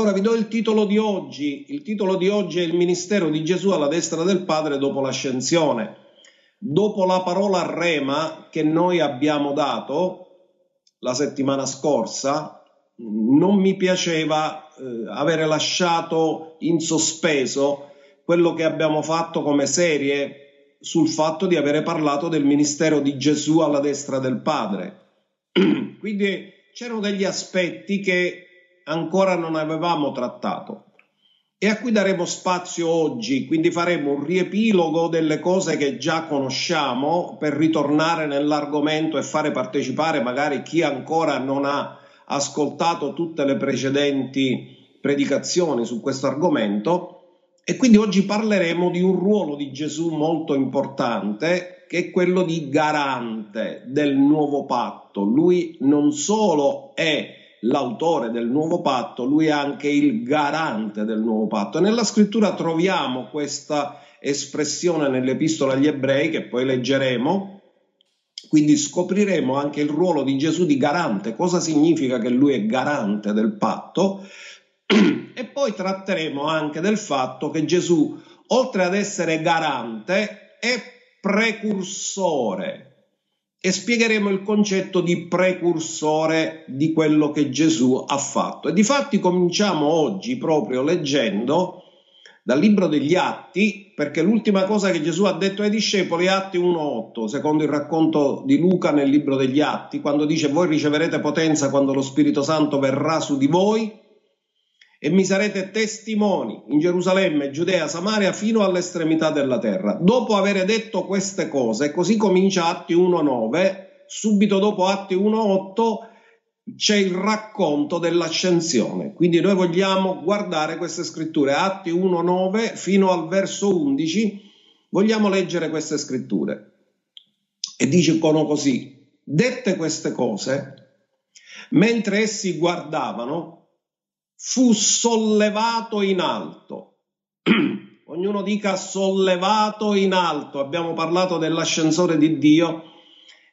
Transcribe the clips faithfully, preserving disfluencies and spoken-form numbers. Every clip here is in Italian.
Allora vi do il titolo di oggi. Il titolo di oggi è il ministero di Gesù alla destra del Padre dopo l'ascensione. Dopo la parola rema che noi abbiamo dato la settimana scorsa, non mi piaceva eh, avere lasciato in sospeso quello che abbiamo fatto come serie sul fatto di avere parlato del ministero di Gesù alla destra del Padre. Quindi c'erano degli aspetti che ancora non avevamo trattato e a cui daremo spazio oggi, quindi faremo un riepilogo delle cose che già conosciamo per ritornare nell'argomento e fare partecipare magari chi ancora non ha ascoltato tutte le precedenti predicazioni su questo argomento. E quindi oggi parleremo di un ruolo di Gesù molto importante, che è quello di garante del nuovo patto. Lui non solo è l'autore del nuovo patto, lui è anche il garante del nuovo patto. E nella scrittura troviamo questa espressione nell'epistola agli Ebrei, che poi leggeremo, quindi scopriremo anche il ruolo di Gesù di garante, cosa significa che lui è garante del patto. E poi tratteremo anche del fatto che Gesù, oltre ad essere garante, è precursore. E spiegheremo il concetto di precursore di quello che Gesù ha fatto. E difatti cominciamo oggi proprio leggendo dal libro degli Atti, perché l'ultima cosa che Gesù ha detto ai discepoli è Atti uno otto, secondo il racconto di Luca nel libro degli Atti, quando dice: voi riceverete potenza quando lo Spirito Santo verrà su di voi e mi sarete testimoni in Gerusalemme, Giudea, Samaria, fino all'estremità della terra. Dopo avere detto queste cose, così comincia Atti uno nove, subito dopo Atti uno otto c'è il racconto dell'ascensione. Quindi noi vogliamo guardare queste scritture, Atti uno nove fino al verso undici, vogliamo leggere queste scritture. E dicono così: dette queste cose, mentre essi guardavano, fu sollevato in alto. Ognuno dica sollevato in alto. Abbiamo parlato dell'ascensore di Dio,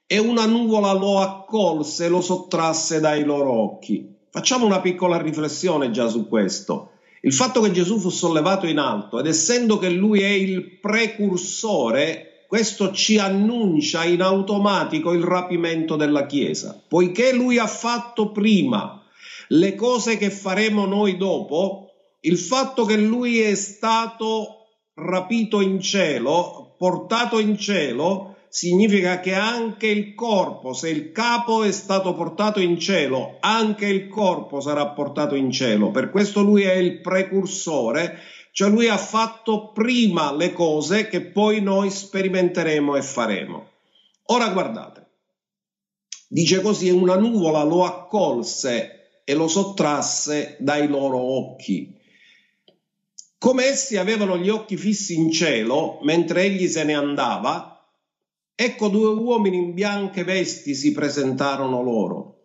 e una nuvola lo accolse e lo sottrasse dai loro occhi. Facciamo una piccola riflessione già su questo. Il fatto che Gesù fu sollevato in alto, ed essendo che lui è il precursore, questo ci annuncia in automatico il rapimento della Chiesa, poiché lui ha fatto prima le cose che faremo noi dopo. Il fatto che lui è stato rapito in cielo, portato in cielo, significa che anche il corpo, se il capo è stato portato in cielo, anche il corpo sarà portato in cielo. Per questo lui è il precursore, cioè lui ha fatto prima le cose che poi noi sperimenteremo e faremo. Ora guardate, dice così: una nuvola lo accolse e lo sottrasse dai loro occhi. Come essi avevano gli occhi fissi in cielo mentre egli se ne andava, ecco due uomini in bianche vesti si presentarono loro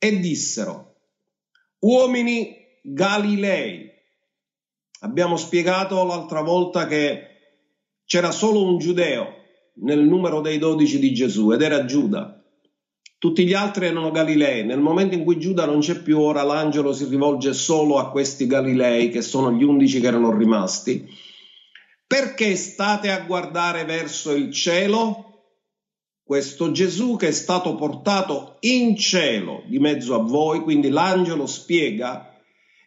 e dissero: uomini Galilei. Abbiamo spiegato l'altra volta che c'era solo un giudeo nel numero dei dodici di Gesù, ed era Giuda. Tutti gli altri erano Galilei. Nel momento in cui Giuda non c'è più, ora l'angelo si rivolge solo a questi Galilei, che sono gli undici che erano rimasti. Perché state a guardare verso il cielo? Questo Gesù che è stato portato in cielo di mezzo a voi, quindi l'angelo spiega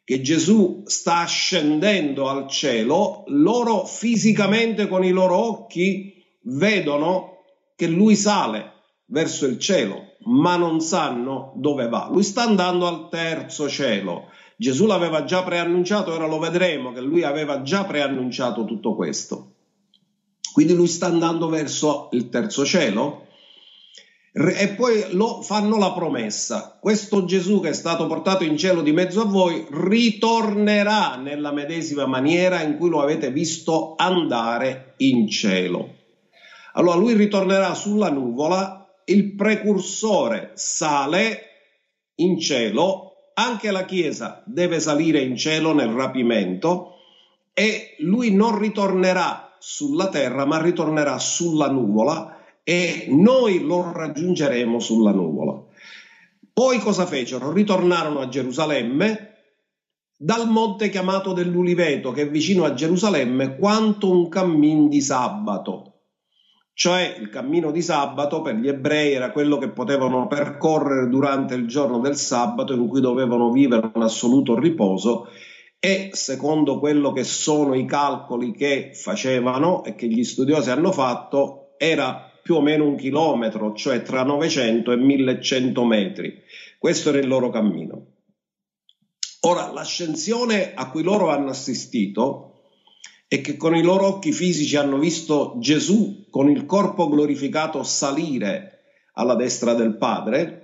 che Gesù sta ascendendo al cielo, loro fisicamente con i loro occhi vedono che lui sale verso il cielo, ma non sanno dove va. Lui sta andando al terzo cielo. Gesù l'aveva già preannunciato, ora lo vedremo che lui aveva già preannunciato tutto questo. Quindi lui sta andando verso il terzo cielo, e poi lo fanno la promessa: questo Gesù che è stato portato in cielo di mezzo a voi ritornerà nella medesima maniera in cui lo avete visto andare in cielo. Allora lui ritornerà sulla nuvola. Il precursore sale in cielo, anche la Chiesa deve salire in cielo nel rapimento, e lui non ritornerà sulla terra ma ritornerà sulla nuvola, e noi lo raggiungeremo sulla nuvola. Poi cosa fecero? Ritornarono a Gerusalemme dal monte chiamato dell'Uliveto, che è vicino a Gerusalemme, quanto un cammin di sabato. Cioè il cammino di sabato per gli ebrei era quello che potevano percorrere durante il giorno del sabato, in cui dovevano vivere un assoluto riposo, e secondo quello che sono i calcoli che facevano e che gli studiosi hanno fatto, era più o meno un chilometro, cioè tra novecento e millecento metri. Questo era il loro cammino. Ora, l'ascensione a cui loro hanno assistito e che con i loro occhi fisici hanno visto Gesù con il corpo glorificato salire alla destra del Padre,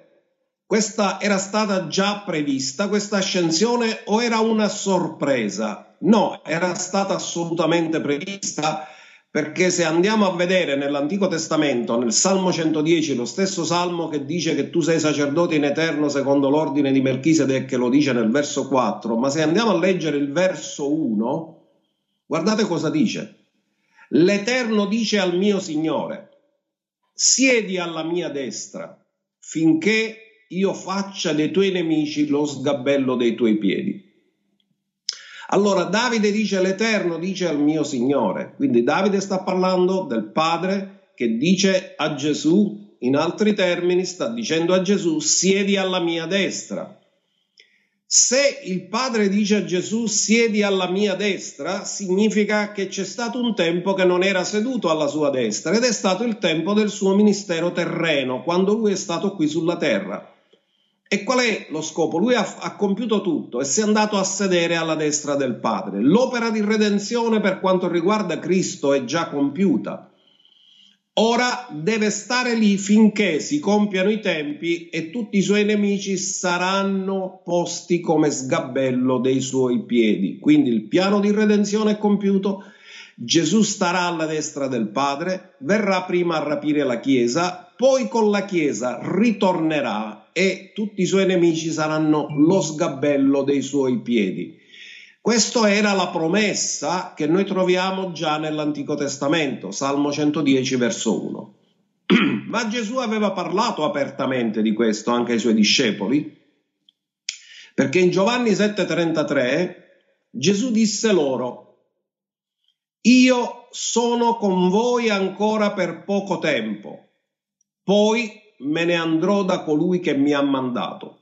questa era stata già prevista, questa ascensione, o era una sorpresa? No, era stata assolutamente prevista, perché se andiamo a vedere nell'Antico Testamento, nel Salmo centodieci, lo stesso Salmo che dice che tu sei sacerdote in eterno secondo l'ordine di Melchisedek, che lo dice nel verso quattro, ma se andiamo a leggere il verso uno, guardate cosa dice. L'Eterno dice al mio Signore, siedi alla mia destra, finché io faccia dei tuoi nemici lo sgabello dei tuoi piedi. Allora Davide dice, l'Eterno dice al mio Signore. Quindi Davide sta parlando del Padre che dice a Gesù, in altri termini, sta dicendo a Gesù, siedi alla mia destra. Se il Padre dice a Gesù siedi alla mia destra, significa che c'è stato un tempo che non era seduto alla sua destra, ed è stato il tempo del suo ministero terreno, quando lui è stato qui sulla terra. E qual è lo scopo? Lui ha, ha compiuto tutto e si è andato a sedere alla destra del Padre. L'opera di redenzione per quanto riguarda Cristo è già compiuta. Ora deve stare lì finché si compiano i tempi e tutti i suoi nemici saranno posti come sgabello dei suoi piedi. Quindi il piano di redenzione è compiuto, Gesù starà alla destra del Padre, verrà prima a rapire la Chiesa, poi con la Chiesa ritornerà e tutti i suoi nemici saranno lo sgabello dei suoi piedi. Questa era la promessa che noi troviamo già nell'Antico Testamento, Salmo centodieci, verso uno. Ma Gesù aveva parlato apertamente di questo anche ai suoi discepoli, perché in Giovanni sette trentatré Gesù disse loro, io sono con voi ancora per poco tempo, poi me ne andrò da colui che mi ha mandato.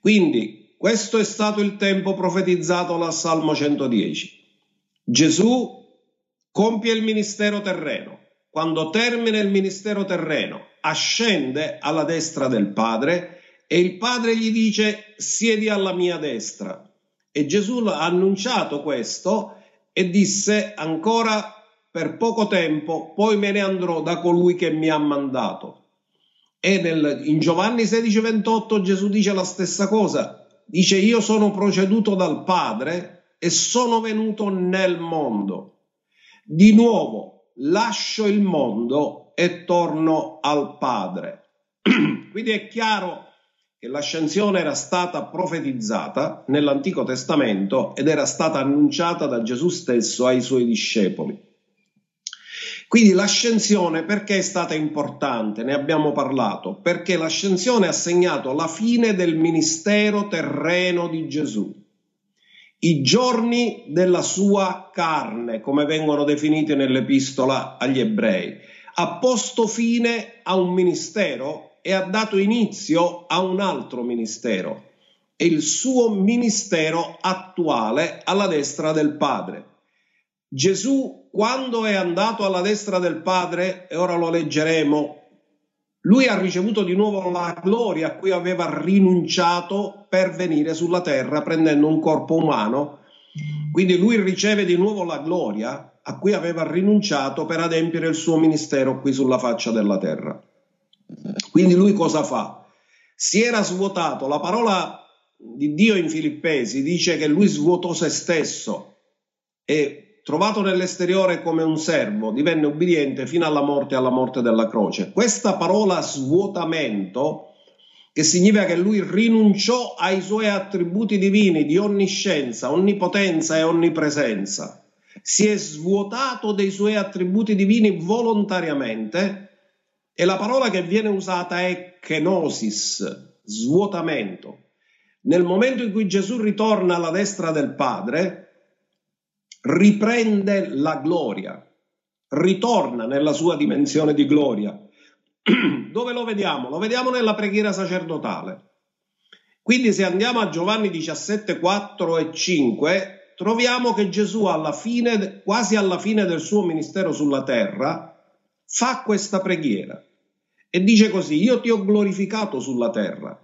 Quindi, questo è stato il tempo profetizzato dal Salmo centodieci. Gesù compie il ministero terreno. Quando termina il ministero terreno, ascende alla destra del Padre e il Padre gli dice siedi alla mia destra. E Gesù ha annunciato questo e disse ancora per poco tempo, poi me ne andrò da colui che mi ha mandato. E nel, in Giovanni sedici ventotto Gesù dice la stessa cosa. Dice, io sono proceduto dal Padre e sono venuto nel mondo. Di nuovo, lascio il mondo e torno al Padre. Quindi è chiaro che l'ascensione era stata profetizzata nell'Antico Testamento ed era stata annunciata da Gesù stesso ai suoi discepoli. Quindi l'ascensione perché è stata importante? Ne abbiamo parlato, perché l'ascensione ha segnato la fine del ministero terreno di Gesù. I giorni della sua carne, come vengono definiti nell'epistola agli ebrei, ha posto fine a un ministero e ha dato inizio a un altro ministero, e il suo ministero attuale alla destra del Padre. Gesù, quando è andato alla destra del Padre, e ora lo leggeremo, lui ha ricevuto di nuovo la gloria a cui aveva rinunciato per venire sulla terra prendendo un corpo umano. Quindi lui riceve di nuovo la gloria a cui aveva rinunciato per adempiere il suo ministero qui sulla faccia della terra. Quindi lui cosa fa? Si era svuotato. La parola di Dio in Filippesi dice che lui svuotò se stesso e, trovato nell'esteriore come un servo, divenne obbediente fino alla morte e alla morte della croce. Questa parola svuotamento, che significa che lui rinunciò ai suoi attributi divini di onniscienza, onnipotenza e onnipresenza, si è svuotato dei suoi attributi divini volontariamente, e la parola che viene usata è kenosis, svuotamento. nel momento in cui Gesù ritorna alla destra del Padre, riprende la gloria, ritorna nella sua dimensione di gloria. Dove lo vediamo? Lo vediamo nella preghiera sacerdotale. Quindi se andiamo a Giovanni diciassette, quattro e cinque, troviamo che Gesù alla fine, quasi alla fine del suo ministero sulla terra, fa questa preghiera e dice così: io ti ho glorificato sulla terra,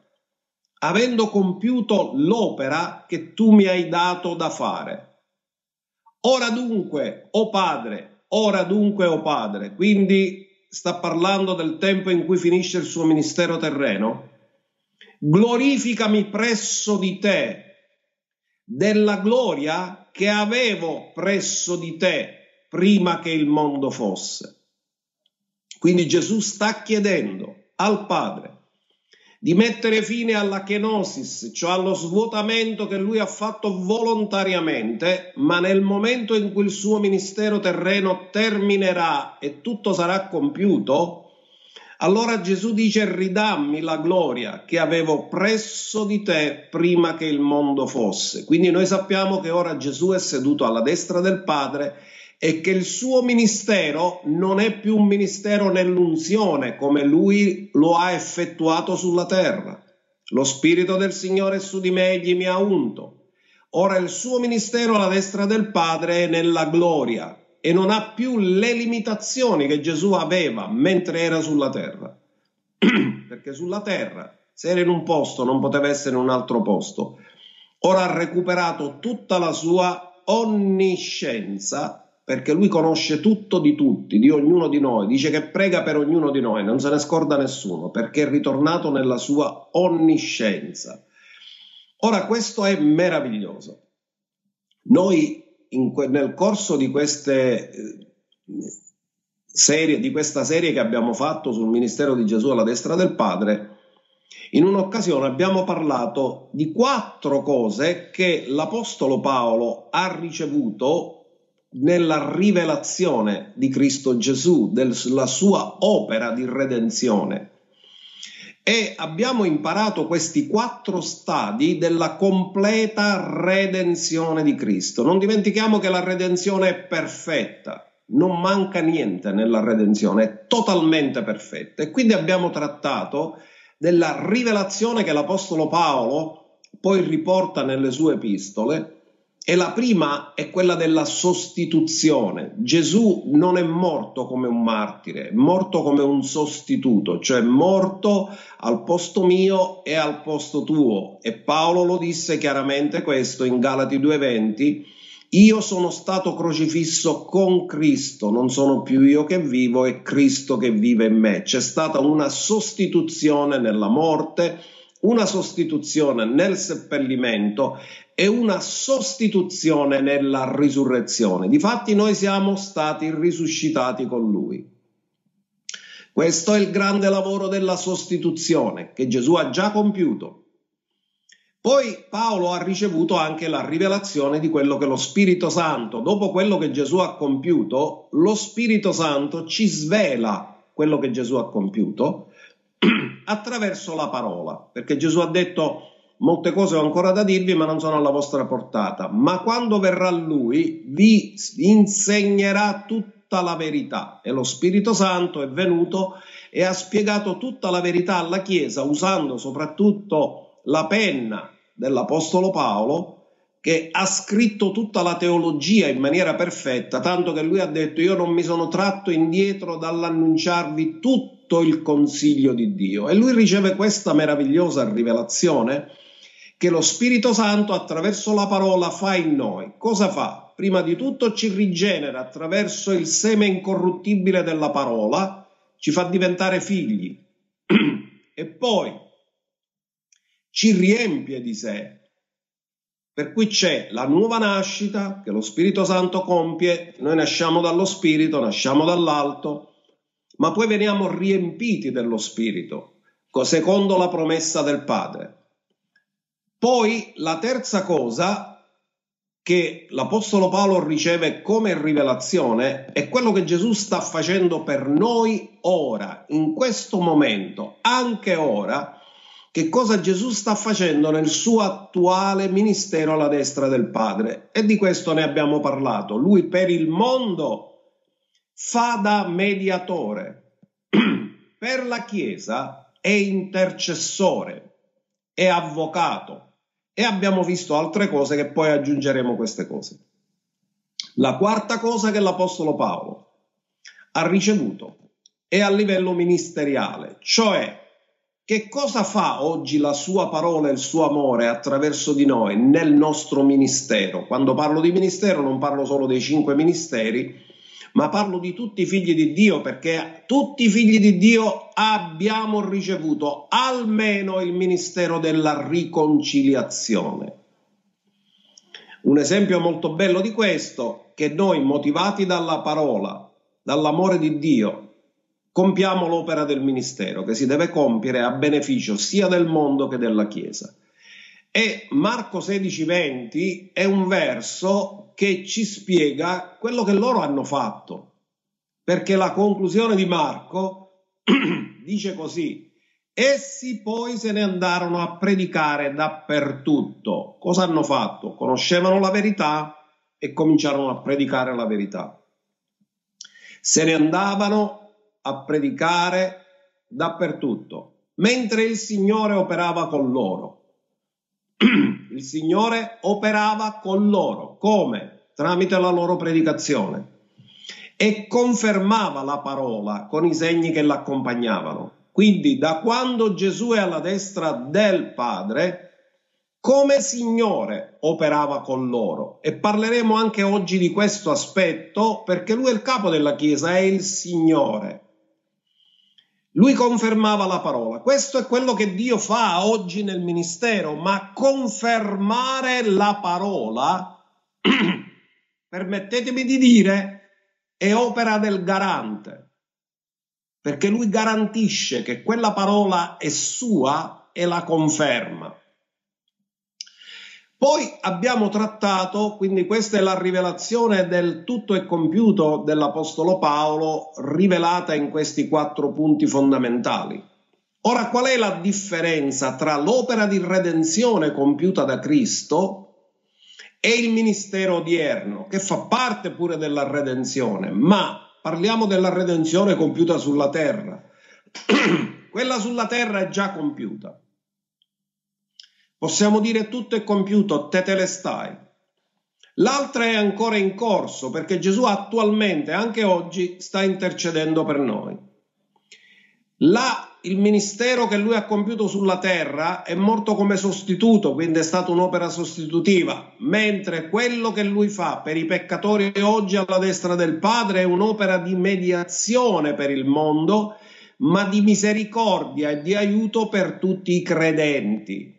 avendo compiuto l'opera che tu mi hai dato da fare. Ora dunque, o Padre, ora dunque, o Padre, quindi sta parlando del tempo in cui finisce il suo ministero terreno, glorificami presso di te della gloria che avevo presso di te prima che il mondo fosse. Quindi Gesù sta chiedendo al Padre di mettere fine alla kenosis, cioè allo svuotamento che lui ha fatto volontariamente, ma nel momento in cui il suo ministero terreno terminerà e tutto sarà compiuto, allora Gesù dice: ridammi la gloria che avevo presso di te prima che il mondo fosse. Quindi noi sappiamo che ora Gesù è seduto alla destra del Padre e che il suo ministero non è più un ministero nell'unzione come lui lo ha effettuato sulla terra. Lo Spirito del Signore è su di me, egli mi ha unto. Ora il suo ministero alla destra del Padre è nella gloria e non ha più le limitazioni che Gesù aveva mentre era sulla terra. Perché sulla terra, se era in un posto, non poteva essere in un altro posto. Ora ha recuperato tutta la sua onniscienza, perché lui conosce tutto di tutti, di ognuno di noi, dice che prega per ognuno di noi, non se ne scorda nessuno, perché è ritornato nella sua onniscienza. Ora, questo è meraviglioso. Noi, in, nel corso di queste eh, serie, di questa serie che abbiamo fatto sul ministero di Gesù alla destra del Padre, in un'occasione abbiamo parlato di quattro cose che l'Apostolo Paolo ha ricevuto nella rivelazione di Cristo Gesù, della sua opera di redenzione, e abbiamo imparato questi quattro stadi della completa redenzione di Cristo. Non dimentichiamo che la redenzione è perfetta, non manca niente nella redenzione, è totalmente perfetta, e quindi abbiamo trattato della rivelazione che l'Apostolo Paolo poi riporta nelle sue epistole. E la prima è quella della sostituzione. Gesù non è morto come un martire, è morto come un sostituto, cioè morto al posto mio e al posto tuo. E Paolo lo disse chiaramente questo in Galati due venti, io sono stato crocifisso con Cristo, non sono più io che vivo, è Cristo che vive in me. C'è stata una sostituzione nella morte, una sostituzione nel seppellimento e una sostituzione nella risurrezione. Difatti noi siamo stati risuscitati con lui. Questo è il grande lavoro della sostituzione che Gesù ha già compiuto. Poi Paolo ha ricevuto anche la rivelazione di quello che lo Spirito Santo, dopo quello che Gesù ha compiuto, lo Spirito Santo ci svela quello che Gesù ha compiuto attraverso la parola, perché Gesù ha detto: molte cose ho ancora da dirvi, ma non sono alla vostra portata. Ma quando verrà Lui, vi insegnerà tutta la verità. E lo Spirito Santo è venuto e ha spiegato tutta la verità alla Chiesa, usando soprattutto la penna dell'Apostolo Paolo, che ha scritto tutta la teologia in maniera perfetta, tanto che lui ha detto: io non mi sono tratto indietro dall'annunciarvi tutto il consiglio di Dio. E lui riceve questa meravigliosa rivelazione che lo Spirito Santo attraverso la parola fa in noi. Cosa fa? Prima di tutto ci rigenera attraverso il seme incorruttibile della parola, ci fa diventare figli e poi ci riempie di sé. Per cui c'è la nuova nascita che lo Spirito Santo compie, noi nasciamo dallo Spirito, nasciamo dall'alto, ma poi veniamo riempiti dello Spirito, secondo la promessa del Padre. Poi la terza cosa che l'Apostolo Paolo riceve come rivelazione è quello che Gesù sta facendo per noi ora, in questo momento, anche ora, che cosa Gesù sta facendo nel suo attuale ministero alla destra del Padre. E di questo ne abbiamo parlato. Lui per il mondo fa da mediatore, per la Chiesa è intercessore, è avvocato. E abbiamo visto altre cose che poi aggiungeremo queste cose. La quarta cosa che l'Apostolo Paolo ha ricevuto è a livello ministeriale, cioè che cosa fa oggi la sua parola e il suo amore attraverso di noi nel nostro ministero. Quando parlo di ministero non parlo solo dei cinque ministeri, ma parlo di tutti i figli di Dio, perché tutti i figli di Dio abbiamo ricevuto almeno il ministero della riconciliazione. Un esempio molto bello di questo, che noi motivati dalla parola, dall'amore di Dio, compiamo l'opera del ministero che si deve compiere a beneficio sia del mondo che della Chiesa. E Marco sedici venti è un verso che ci spiega quello che loro hanno fatto, perché la conclusione di Marco dice così: essi poi se ne andarono a predicare dappertutto. Cosa hanno fatto? Conoscevano la verità e cominciarono a predicare la verità. Se ne andavano a predicare dappertutto, mentre il Signore operava con loro. Il Signore operava con loro, come? Tramite la loro predicazione, e confermava la parola con i segni che l'accompagnavano. Quindi da quando Gesù è alla destra del Padre, come Signore operava con loro, e parleremo anche oggi di questo aspetto, perché Lui è il capo della Chiesa, è il Signore. Lui confermava la parola. Questo è quello che Dio fa oggi nel ministero, ma confermare la parola, permettetemi di dire, è opera del garante, perché Lui garantisce che quella parola è sua e la conferma. Poi abbiamo trattato, quindi questa è la rivelazione del tutto e compiuto dell'Apostolo Paolo, rivelata in questi quattro punti fondamentali. Ora, qual è la differenza tra l'opera di redenzione compiuta da Cristo e il ministero odierno, che fa parte pure della redenzione, ma parliamo della redenzione compiuta sulla terra. Quella sulla terra è già compiuta. Possiamo dire tutto è compiuto, tetelestai. L'altra è ancora in corso, perché Gesù attualmente, anche oggi, sta intercedendo per noi. Là, il ministero che Lui ha compiuto sulla terra è morto come sostituto, quindi è stata un'opera sostitutiva, mentre quello che Lui fa per i peccatori oggi alla destra del Padre è un'opera di mediazione per il mondo, ma di misericordia e di aiuto per tutti i credenti.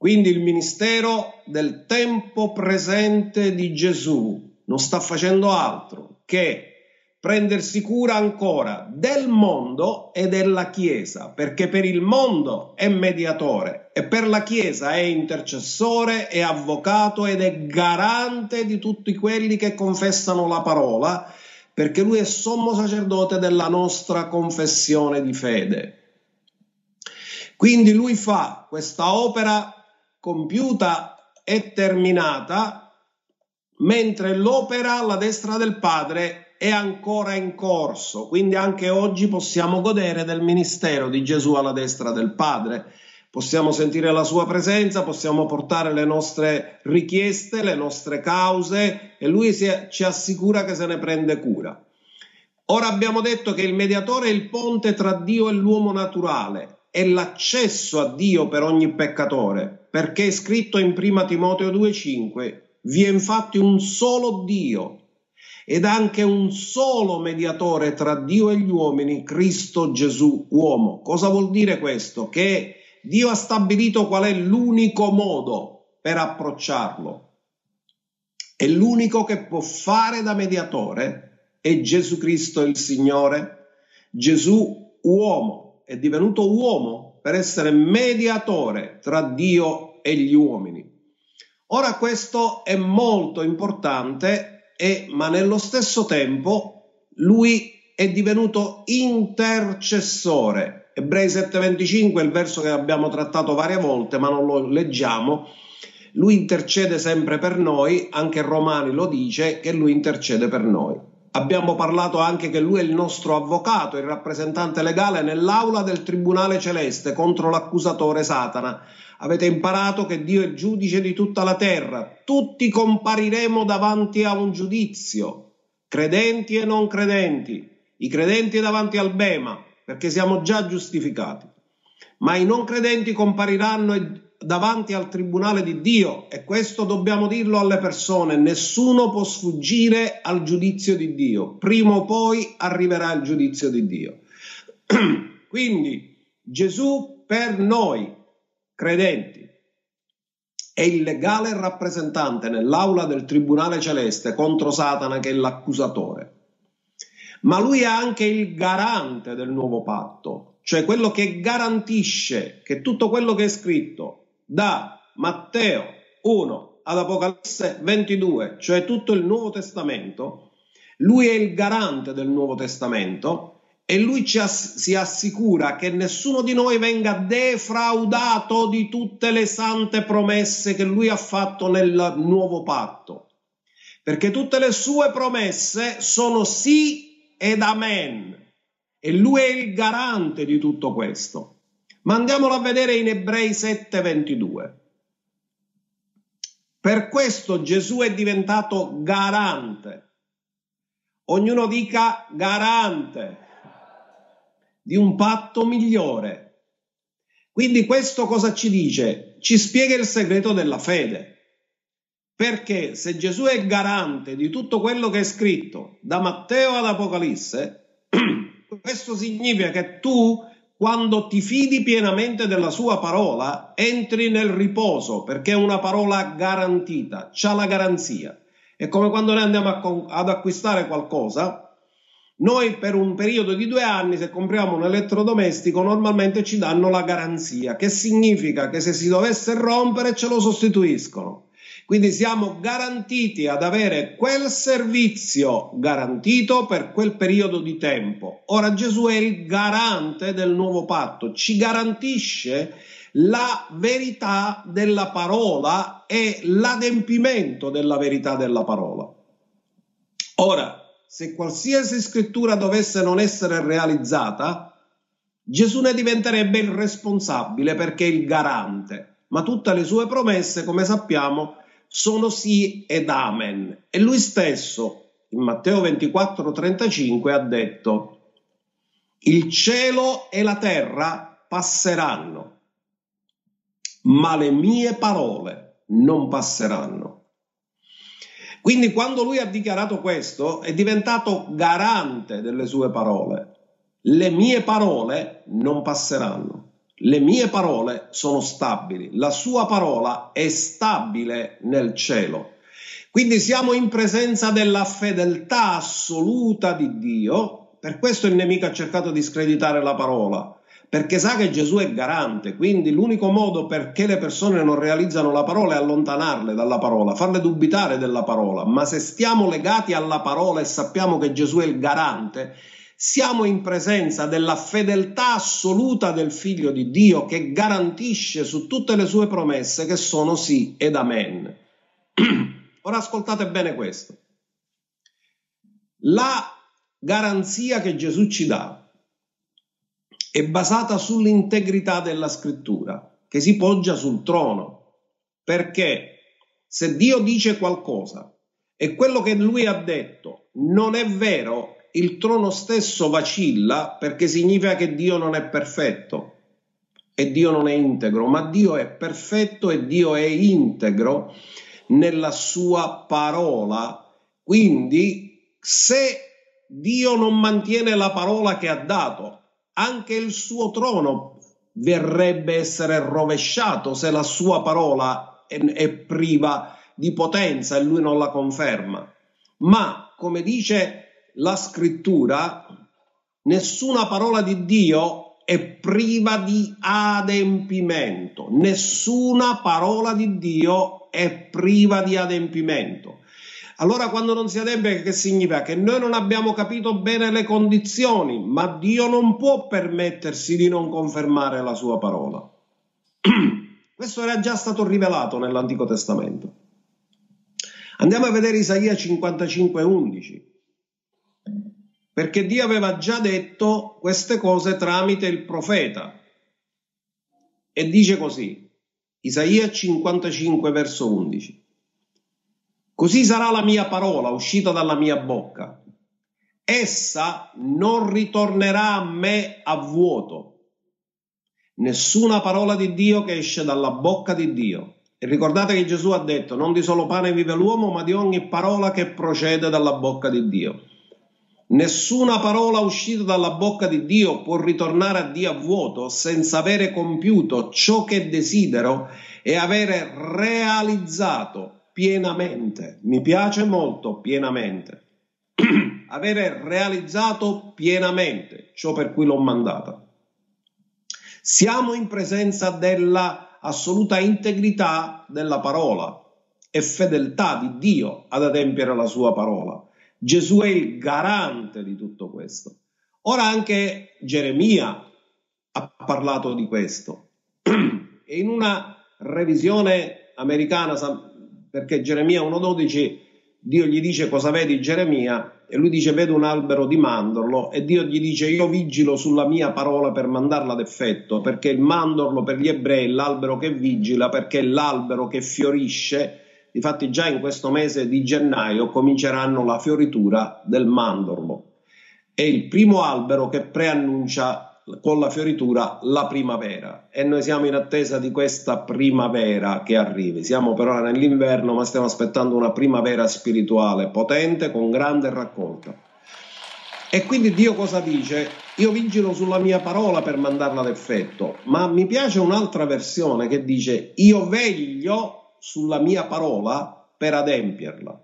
Quindi il ministero del tempo presente di Gesù non sta facendo altro che prendersi cura ancora del mondo e della Chiesa, perché per il mondo è mediatore e per la Chiesa è intercessore, è avvocato ed è garante di tutti quelli che confessano la parola, perché Lui è sommo sacerdote della nostra confessione di fede. Quindi Lui fa questa opera compiuta e terminata, mentre l'opera alla destra del Padre è ancora in corso. Quindi anche oggi possiamo godere del ministero di Gesù alla destra del Padre, possiamo sentire la sua presenza, possiamo portare le nostre richieste, le nostre cause, e Lui si, ci assicura che se ne prende cura. Ora abbiamo detto che il mediatore è il ponte tra Dio e l'uomo naturale, è l'accesso a Dio per ogni peccatore, perché è scritto in primo Timoteo due cinque: vi è infatti un solo Dio ed anche un solo mediatore tra Dio e gli uomini, Cristo Gesù uomo. Cosa vuol dire questo? Che Dio ha stabilito qual è l'unico modo per approcciarlo, e l'unico che può fare da mediatore è Gesù Cristo il Signore, Gesù uomo. È divenuto uomo per essere mediatore tra Dio e gli uomini. Ora, questo è molto importante, e, ma nello stesso tempo Lui è divenuto intercessore. È Ebrei sette venticinque è il verso che abbiamo trattato varie volte, ma non lo leggiamo. Lui intercede sempre per noi, anche Romani lo dice, che lui intercede per noi. Abbiamo parlato anche che lui è il nostro avvocato, il rappresentante legale nell'aula del Tribunale Celeste contro l'accusatore Satana. Avete imparato che Dio è giudice di tutta la terra. Tutti compariremo davanti a un giudizio, credenti e non credenti. I credenti davanti al Bema, perché siamo già giustificati. Ma i non credenti compariranno e davanti al tribunale di Dio, e questo dobbiamo dirlo alle persone: nessuno può sfuggire al giudizio di Dio, prima o poi arriverà il giudizio di Dio. Quindi Gesù per noi credenti è il legale rappresentante nell'aula del tribunale celeste contro Satana, che è l'accusatore, ma lui è anche il garante del nuovo patto, cioè quello che garantisce che tutto quello che è scritto da Matteo uno ad Apocalisse ventidue, cioè tutto il Nuovo Testamento, lui è il garante del Nuovo Testamento e lui ci ass- si assicura che nessuno di noi venga defraudato di tutte le sante promesse che lui ha fatto nel Nuovo Patto, perché tutte le sue promesse sono sì ed amen e lui è il garante di tutto questo. Ma andiamolo a vedere in Ebrei sette ventidue. Per questo Gesù è diventato garante. Ognuno dica garante di un patto migliore. Quindi questo cosa ci dice? Ci spiega il segreto della fede. Perché se Gesù è garante di tutto quello che è scritto da Matteo ad Apocalisse, questo significa che tu, quando ti fidi pienamente della sua parola, entri nel riposo, perché è una parola garantita, c'ha la garanzia. È come quando noi andiamo a con, ad acquistare qualcosa, noi per un periodo di due anni, se compriamo un elettrodomestico, normalmente ci danno la garanzia, che significa che se si dovesse rompere ce lo sostituiscono. Quindi siamo garantiti ad avere quel servizio garantito per quel periodo di tempo. Ora Gesù è il garante del nuovo patto, ci garantisce la verità della parola e l'adempimento della verità della parola. Ora, se qualsiasi scrittura dovesse non essere realizzata, Gesù ne diventerebbe il responsabile, perché è il garante. Ma tutte le sue promesse, come sappiamo, sono sì ed amen. E lui stesso in Matteo ventiquattro trentacinque ha detto: il cielo e la terra passeranno, ma le mie parole non passeranno. Quindi quando lui ha dichiarato questo, è diventato garante delle sue parole. Le mie parole non passeranno. Le mie parole sono stabili, la sua parola è stabile nel cielo. Quindi siamo in presenza della fedeltà assoluta di Dio. Per questo il nemico ha cercato di screditare la parola, perché sa che Gesù è garante. Quindi l'unico modo perché le persone non realizzano la parola è allontanarle dalla parola, farle dubitare della parola. Ma se stiamo legati alla parola e sappiamo che Gesù è il garante, siamo in presenza della fedeltà assoluta del Figlio di Dio, che garantisce su tutte le sue promesse, che sono sì ed amen. Ora ascoltate bene questo. La garanzia che Gesù ci dà è basata sull'integrità della Scrittura, che si poggia sul trono, perché se Dio dice qualcosa e quello che Lui ha detto non è vero, il trono stesso vacilla, perché significa che Dio non è perfetto e Dio non è integro, ma Dio è perfetto e Dio è integro nella sua parola. Quindi se Dio non mantiene la parola che ha dato, anche il suo trono verrebbe essere rovesciato se la sua parola è, è priva di potenza e lui non la conferma. Ma come dice la scrittura, nessuna parola di Dio è priva di adempimento, nessuna parola di Dio è priva di adempimento. Allora quando non si adempie, che significa? Che noi non abbiamo capito bene le condizioni, ma Dio non può permettersi di non confermare la sua parola. Questo era già stato rivelato nell'Antico Testamento. Andiamo a vedere Isaia cinquantacinque undici. Perché Dio aveva già detto queste cose tramite il profeta. E dice così, Isaia cinquantacinque verso undici. Così sarà la mia parola uscita dalla mia bocca. Essa non ritornerà a me a vuoto. Nessuna parola di Dio che esce dalla bocca di Dio. E ricordate che Gesù ha detto, non di solo pane vive l'uomo, ma di ogni parola che procede dalla bocca di Dio. Nessuna parola uscita dalla bocca di Dio può ritornare a Dio a vuoto senza avere compiuto ciò che desidero e avere realizzato pienamente. Mi piace molto pienamente. Avere realizzato pienamente ciò per cui l'ho mandata. Siamo in presenza della assoluta integrità della parola e fedeltà di Dio ad adempiere la sua parola. Gesù è il garante di tutto questo. Ora anche Geremia ha parlato di questo. E in una revisione americana, perché Geremia uno dodici, Dio gli dice cosa vedi Geremia, e lui dice vedo un albero di mandorlo, e Dio gli dice io vigilo sulla mia parola per mandarla ad effetto, perché il mandorlo per gli ebrei è l'albero che vigila, perché è l'albero che fiorisce. Difatti già in questo mese di gennaio cominceranno la fioritura del mandorlo. È il primo albero che preannuncia con la fioritura la primavera. E noi siamo in attesa di questa primavera che arrivi. Siamo per ora nell'inverno, ma stiamo aspettando una primavera spirituale potente con grande raccolta. E quindi Dio cosa dice? Io vigilo sulla mia parola per mandarla ad effetto. Ma mi piace un'altra versione che dice io veglio sulla mia parola per adempierla.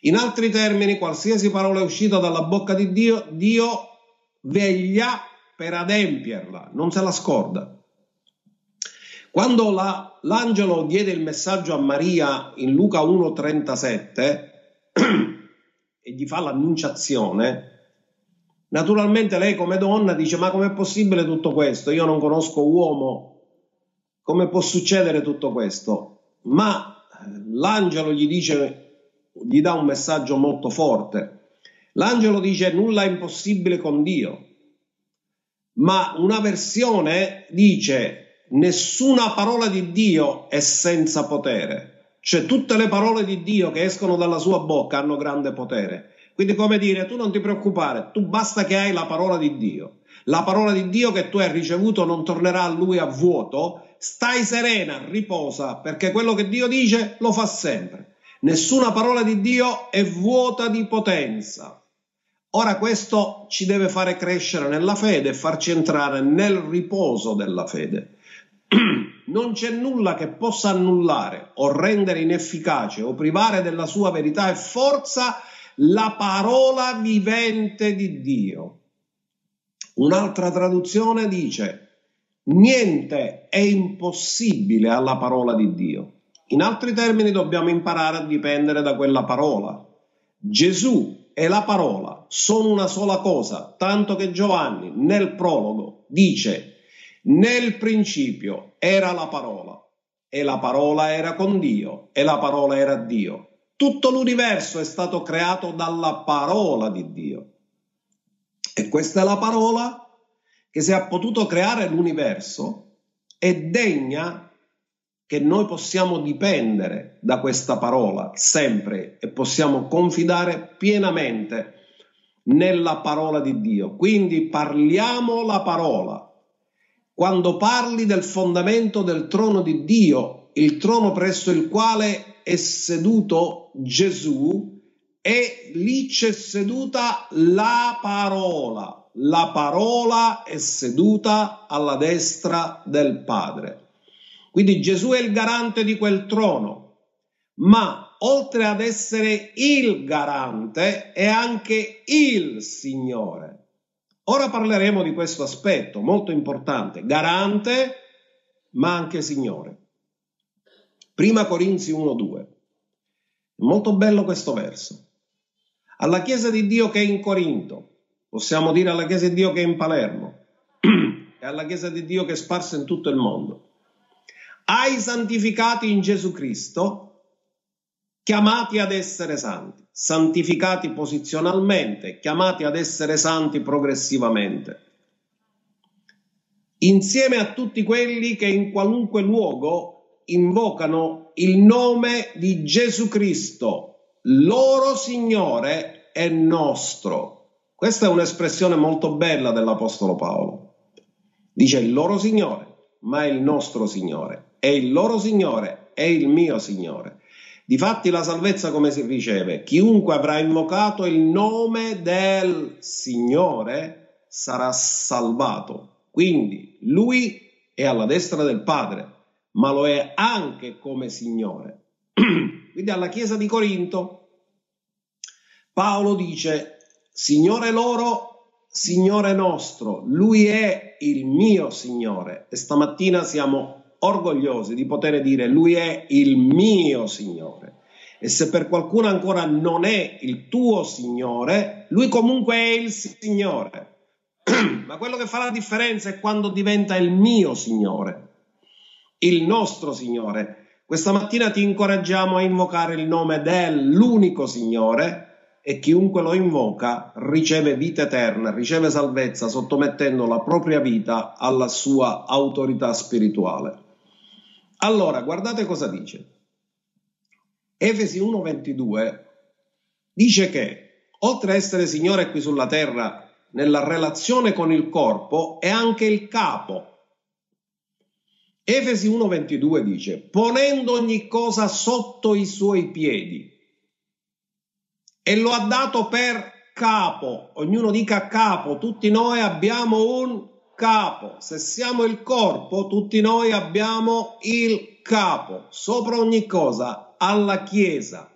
In altri termini, qualsiasi parola è uscita dalla bocca di Dio, Dio veglia per adempierla, non se la scorda. Quando la, l'angelo diede il messaggio a Maria in Luca uno trentasette e gli fa l'annunciazione, naturalmente lei come donna dice ma com'è possibile tutto questo? Io non conosco uomo, come può succedere tutto questo? Ma l'angelo gli dice, gli dà un messaggio molto forte. L'angelo dice nulla è impossibile con Dio, ma una versione dice nessuna parola di Dio è senza potere, cioè tutte le parole di Dio che escono dalla sua bocca hanno grande potere. Quindi come dire, tu non ti preoccupare, tu basta che hai la parola di Dio. La parola di Dio che tu hai ricevuto non tornerà a lui a vuoto. Stai serena, riposa, perché quello che Dio dice lo fa sempre. Nessuna parola di Dio è vuota di potenza. Ora questo ci deve fare crescere nella fede e farci entrare nel riposo della fede. Non c'è nulla che possa annullare o rendere inefficace o privare della sua verità e forza la parola vivente di Dio. Un'altra traduzione dice, niente è impossibile alla parola di Dio. In altri termini dobbiamo imparare a dipendere da quella parola. Gesù e la parola sono una sola cosa, tanto che Giovanni nel prologo dice, nel principio era la parola, e la parola era con Dio, e la parola era Dio. Tutto l'universo è stato creato dalla parola di Dio. E questa è la parola che se ha potuto creare l'universo è degna che noi possiamo dipendere da questa parola sempre e possiamo confidare pienamente nella parola di Dio. Quindi parliamo la parola. Quando parli del fondamento del trono di Dio, il trono presso il quale è seduto Gesù, e lì c'è seduta la parola. La parola è seduta alla destra del Padre. Quindi Gesù è il garante di quel trono, ma oltre ad essere il garante è anche il Signore. Ora parleremo di questo aspetto molto importante, garante ma anche Signore. Prima Corinzi uno due. Molto bello questo verso. Alla Chiesa di Dio che è in Corinto, possiamo dire alla Chiesa di Dio che è in Palermo, e alla Chiesa di Dio che è sparsa in tutto il mondo. Ai santificati in Gesù Cristo, chiamati ad essere santi, santificati posizionalmente, chiamati ad essere santi progressivamente. Insieme a tutti quelli che in qualunque luogo invocano il nome di Gesù Cristo, loro Signore e nostro. Questa è un'espressione molto bella dell'Apostolo Paolo. Dice il loro Signore, ma il nostro Signore, è il loro Signore, è il mio Signore. Difatti la salvezza come si riceve? Chiunque avrà invocato il nome del Signore sarà salvato. Quindi Lui è alla destra del Padre, ma lo è anche come Signore. Quindi alla Chiesa di Corinto Paolo dice: Signore loro, Signore nostro, Lui è il mio Signore. E stamattina siamo orgogliosi di poter dire Lui è il mio Signore. E se per qualcuno ancora non è il tuo Signore, Lui comunque è il Signore. Ma quello che fa la differenza è quando diventa il mio Signore, il nostro Signore. Questa mattina ti incoraggiamo a invocare il nome dell'unico Signore, e chiunque lo invoca riceve vita eterna, riceve salvezza, sottomettendo la propria vita alla sua autorità spirituale. Allora, guardate cosa dice. Efesi uno ventidue dice che, oltre a essere Signore qui sulla terra, nella relazione con il corpo, è anche il capo. Efesi uno ventidue dice, ponendo ogni cosa sotto i suoi piedi, e lo ha dato per capo. Ognuno dica capo. Tutti noi abbiamo un capo. Se siamo il corpo, tutti noi abbiamo il capo. Sopra ogni cosa, alla Chiesa.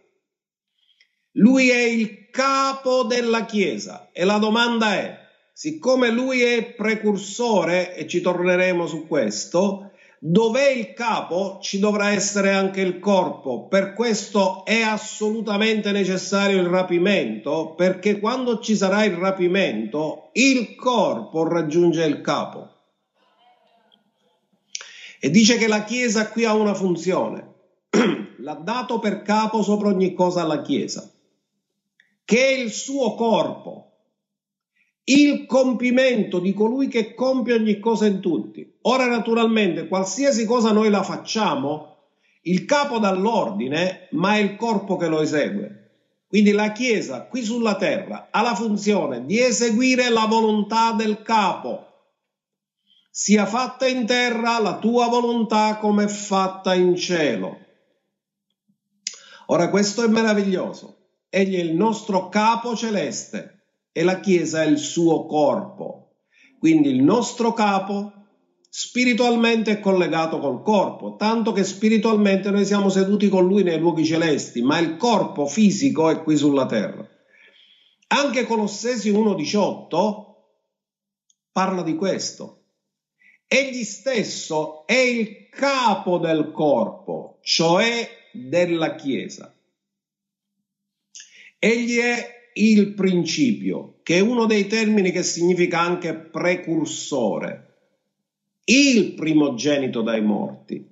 Lui è il capo della Chiesa. E la domanda è, siccome Lui è precursore, e ci torneremo su questo, dov'è il capo ci dovrà essere anche il corpo. Per questo è assolutamente necessario il rapimento, perché quando ci sarà il rapimento il corpo raggiunge il capo. E dice che la Chiesa qui ha una funzione. L'ha dato per capo sopra ogni cosa alla Chiesa, che è il suo corpo, il compimento di colui che compie ogni cosa in tutti. Ora naturalmente qualsiasi cosa noi la facciamo, il capo dà l'ordine, ma è il corpo che lo esegue. Quindi la Chiesa qui sulla terra ha la funzione di eseguire la volontà del capo. Sia fatta in terra la tua volontà come è fatta in cielo. Ora questo è meraviglioso. Egli è il nostro capo celeste e la Chiesa è il suo corpo. Quindi il nostro capo spiritualmente è collegato col corpo, tanto che spiritualmente noi siamo seduti con Lui nei luoghi celesti, ma il corpo fisico è qui sulla terra. Anche Colossesi uno diciotto parla di questo. Egli stesso è il capo del corpo, cioè della Chiesa. Egli è il principio, che è uno dei termini che significa anche precursore, il primogenito dai morti,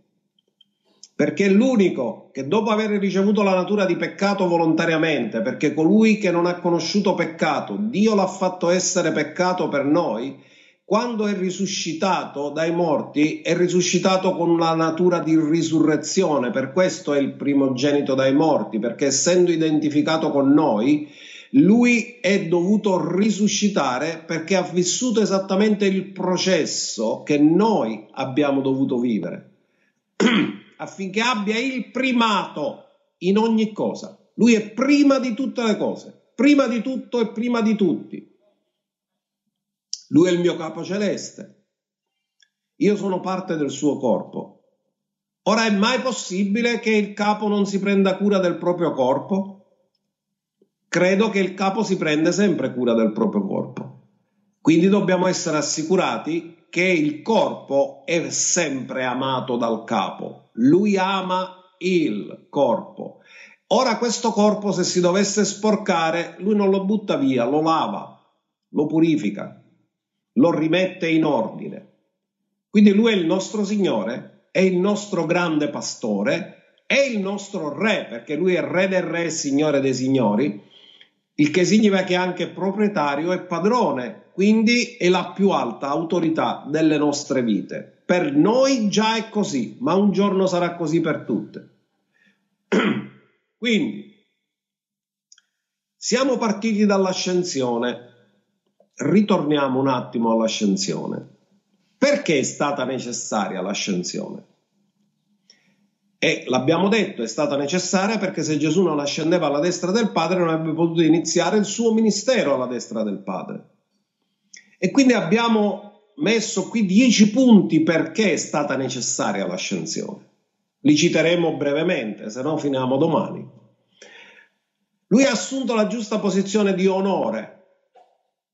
perché è l'unico che dopo aver ricevuto la natura di peccato volontariamente, perché colui che non ha conosciuto peccato, Dio l'ha fatto essere peccato per noi, quando è risuscitato dai morti è risuscitato con una natura di risurrezione. Per questo è il primogenito dai morti, perché essendo identificato con noi Lui è dovuto risuscitare, perché ha vissuto esattamente il processo che noi abbiamo dovuto vivere, affinché abbia il primato in ogni cosa. Lui è prima di tutte le cose, prima di tutto e prima di tutti. Lui è il mio capo celeste. Io sono parte del suo corpo. Ora, è mai possibile che il capo non si prenda cura del proprio corpo? Credo che il capo si prende sempre cura del proprio corpo. Quindi dobbiamo essere assicurati che il corpo è sempre amato dal capo. Lui ama il corpo. Ora questo corpo, se si dovesse sporcare, lui non lo butta via, lo lava, lo purifica, lo rimette in ordine. Quindi lui è il nostro Signore, è il nostro grande pastore, è il nostro re, perché lui è re del re e signore dei signori, il che significa che è anche proprietario e padrone, quindi è la più alta autorità delle nostre vite. Per noi già è così, ma un giorno sarà così per tutte. Quindi, siamo partiti dall'ascensione, ritorniamo un attimo all'ascensione. Perché è stata necessaria l'ascensione? E l'abbiamo detto, è stata necessaria perché se Gesù non ascendeva alla destra del Padre non avrebbe potuto iniziare il suo ministero alla destra del Padre. E quindi abbiamo messo qui dieci punti perché è stata necessaria l'ascensione. Li citeremo brevemente, se no finiamo domani. Lui ha assunto la giusta posizione di onore,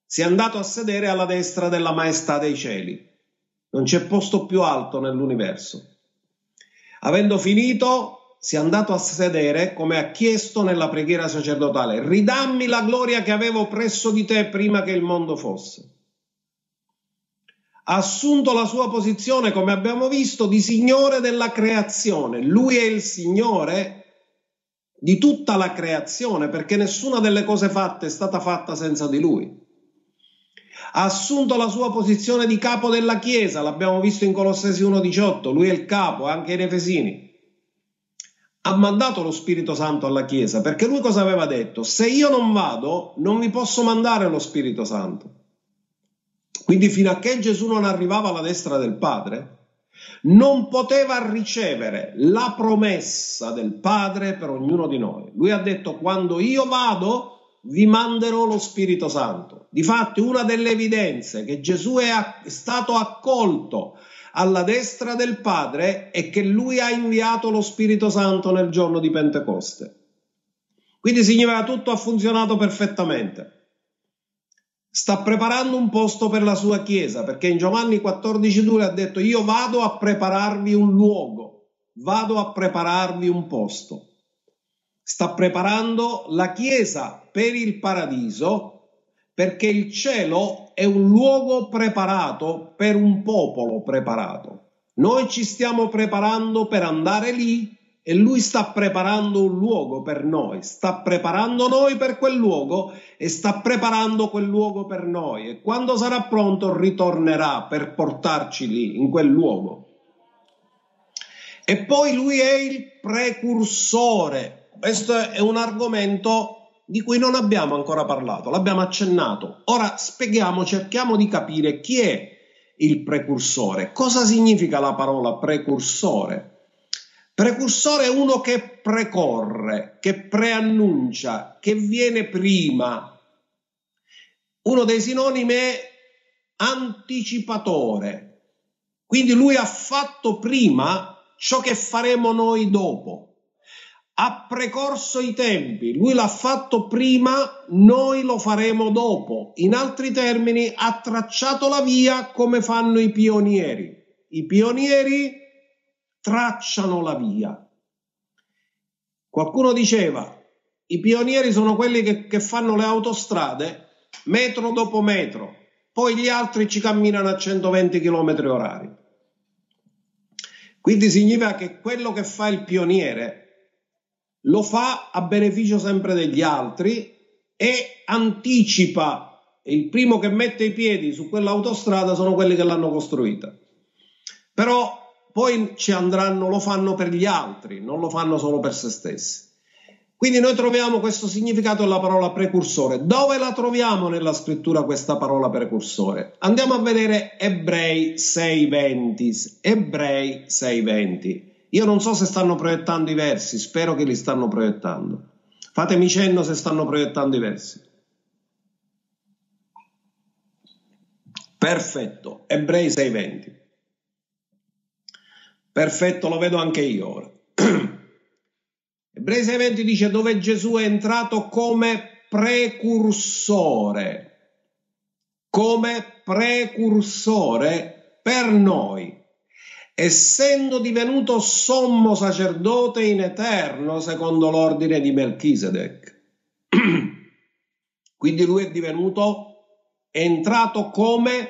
si è andato a sedere alla destra della maestà dei cieli. Non c'è posto più alto nell'universo. Avendo finito, si è andato a sedere come ha chiesto nella preghiera sacerdotale. Ridammi la gloria che avevo presso di te prima che il mondo fosse. Ha assunto la sua posizione, come abbiamo visto, di Signore della creazione. Lui è il Signore di tutta la creazione, perché nessuna delle cose fatte è stata fatta senza di Lui. Ha assunto la sua posizione di capo della Chiesa, l'abbiamo visto in Colossesi uno diciotto, lui è il capo, anche in Efesini. Ha mandato lo Spirito Santo alla Chiesa, perché lui cosa aveva detto? Se io non vado, non vi posso mandare lo Spirito Santo. Quindi fino a che Gesù non arrivava alla destra del Padre, non poteva ricevere la promessa del Padre per ognuno di noi. Lui ha detto, quando io vado, vi manderò lo Spirito Santo. Difatti, una delle evidenze che Gesù è, a- è stato accolto alla destra del Padre è che lui ha inviato lo Spirito Santo nel giorno di Pentecoste. Quindi significa che tutto ha funzionato perfettamente. Sta preparando un posto per la sua Chiesa, perché in Giovanni quattordici due ha detto: io vado a prepararvi un luogo, vado a prepararvi un posto. Sta preparando la Chiesa per il paradiso, perché il cielo è un luogo preparato per un popolo preparato. Noi ci stiamo preparando per andare lì e lui sta preparando un luogo per noi, sta preparando noi per quel luogo e sta preparando quel luogo per noi. E quando sarà pronto ritornerà per portarci lì, in quel luogo. E poi lui è il precursore. Questo è un argomento di cui non abbiamo ancora parlato, l'abbiamo accennato. Ora spieghiamo, cerchiamo di capire chi è il precursore. Cosa significa la parola precursore? Precursore è uno che precorre, che preannuncia, che viene prima. Uno dei sinonimi è anticipatore. Quindi lui ha fatto prima ciò che faremo noi dopo. Ha precorso i tempi, lui l'ha fatto prima, noi lo faremo dopo. In altri termini, ha tracciato la via come fanno i pionieri. I pionieri tracciano la via. Qualcuno diceva, i pionieri sono quelli che, che fanno le autostrade metro dopo metro, poi gli altri ci camminano a centoventi chilometri orari. Quindi significa che quello che fa il pioniere lo fa a beneficio sempre degli altri e anticipa. Il primo che mette i piedi su quell'autostrada sono quelli che l'hanno costruita. Però poi ci andranno, lo fanno per gli altri, non lo fanno solo per se stessi. Quindi noi troviamo questo significato della parola precursore. Dove la troviamo nella scrittura questa parola precursore? Andiamo a vedere Ebrei sei venti. Ebrei sei venti. Io non so se stanno proiettando i versi, spero che li stanno proiettando. Fatemi cenno se stanno proiettando i versi. Perfetto, Ebrei sei venti. Perfetto, lo vedo anche io ora. Ebrei sei venti dice dove Gesù è entrato come precursore. Come precursore per noi. essendo divenuto sommo sacerdote in eterno secondo l'ordine di Melchisedek. Quindi lui è divenuto, è entrato come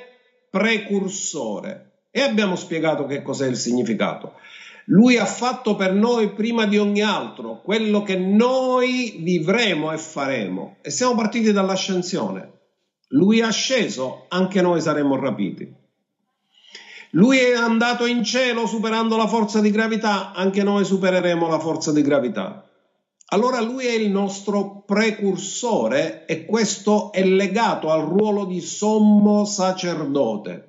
precursore. E abbiamo spiegato che cos'è il significato. Lui ha fatto per noi prima di ogni altro quello che noi vivremo e faremo. E siamo partiti dall'ascensione. Lui è asceso, anche noi saremo rapiti. Lui è andato in cielo superando la forza di gravità, anche noi supereremo la forza di gravità. Allora lui è il nostro precursore e questo è legato al ruolo di sommo sacerdote.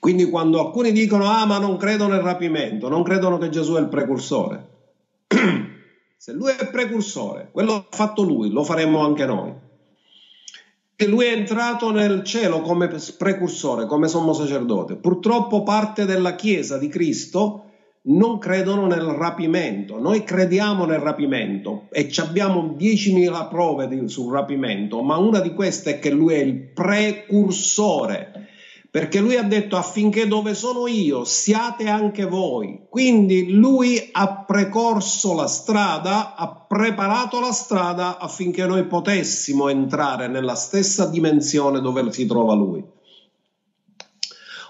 Quindi quando alcuni dicono, ah ma non credono nel rapimento, non credono che Gesù è il precursore. Se lui è il precursore, quello l'ha fatto lui, lo faremo anche noi. E lui è entrato nel cielo come precursore, come sommo sacerdote. Purtroppo parte della Chiesa di Cristo non credono nel rapimento. Noi crediamo nel rapimento e abbiamo diecimila prove di, sul rapimento, ma una di queste è che lui è il precursore. Perché lui ha detto affinché dove sono io siate anche voi. Quindi lui ha precorso la strada, ha preparato la strada affinché noi potessimo entrare nella stessa dimensione dove si trova lui.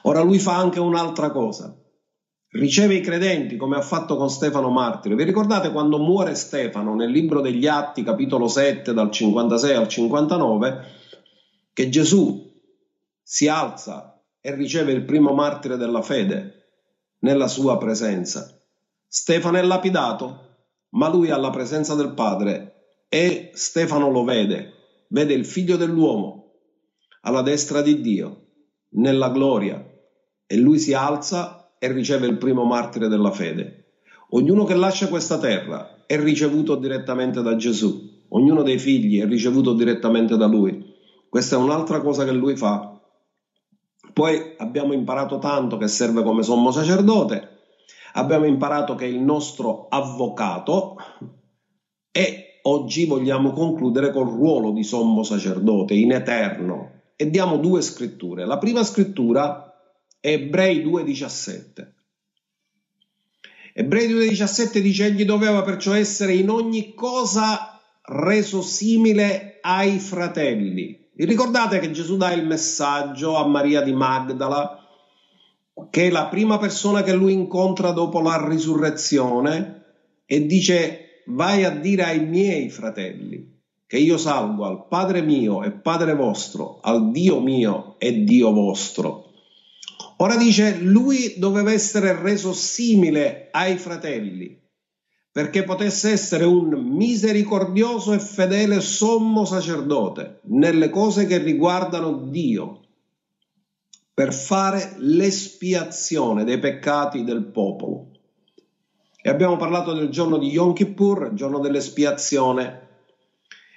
Ora lui fa anche un'altra cosa. Riceve i credenti come ha fatto con Stefano Martire. Vi ricordate quando muore Stefano nel libro degli Atti, capitolo sette, dal cinquantasei al cinquantanove, che Gesù si alza e riceve il primo martire della fede nella sua presenza. Stefano è lapidato, ma lui ha la presenza del Padre e Stefano lo vede, vede il Figlio dell'uomo alla destra di Dio, nella gloria, e lui si alza e riceve il primo martire della fede. Ognuno che lascia questa terra è ricevuto direttamente da Gesù, ognuno dei figli è ricevuto direttamente da lui. Questa è un'altra cosa che lui fa. Poi abbiamo imparato tanto che serve come sommo sacerdote, abbiamo imparato che è il nostro avvocato e oggi vogliamo concludere col ruolo di sommo sacerdote in eterno. E diamo due scritture. La prima scrittura è Ebrei due diciassette. Ebrei due diciassette dice: egli doveva perciò essere in ogni cosa reso simile ai fratelli. Vi ricordate che Gesù dà il messaggio a Maria di Magdala, che è la prima persona che lui incontra dopo la risurrezione, e dice: vai a dire ai miei fratelli che io salgo al Padre mio e Padre vostro, al Dio mio e Dio vostro. Ora dice, lui doveva essere reso simile ai fratelli, perché potesse essere un misericordioso e fedele sommo sacerdote nelle cose che riguardano Dio, per fare l'espiazione dei peccati del popolo. E abbiamo parlato del giorno di Yom Kippur, giorno dell'espiazione.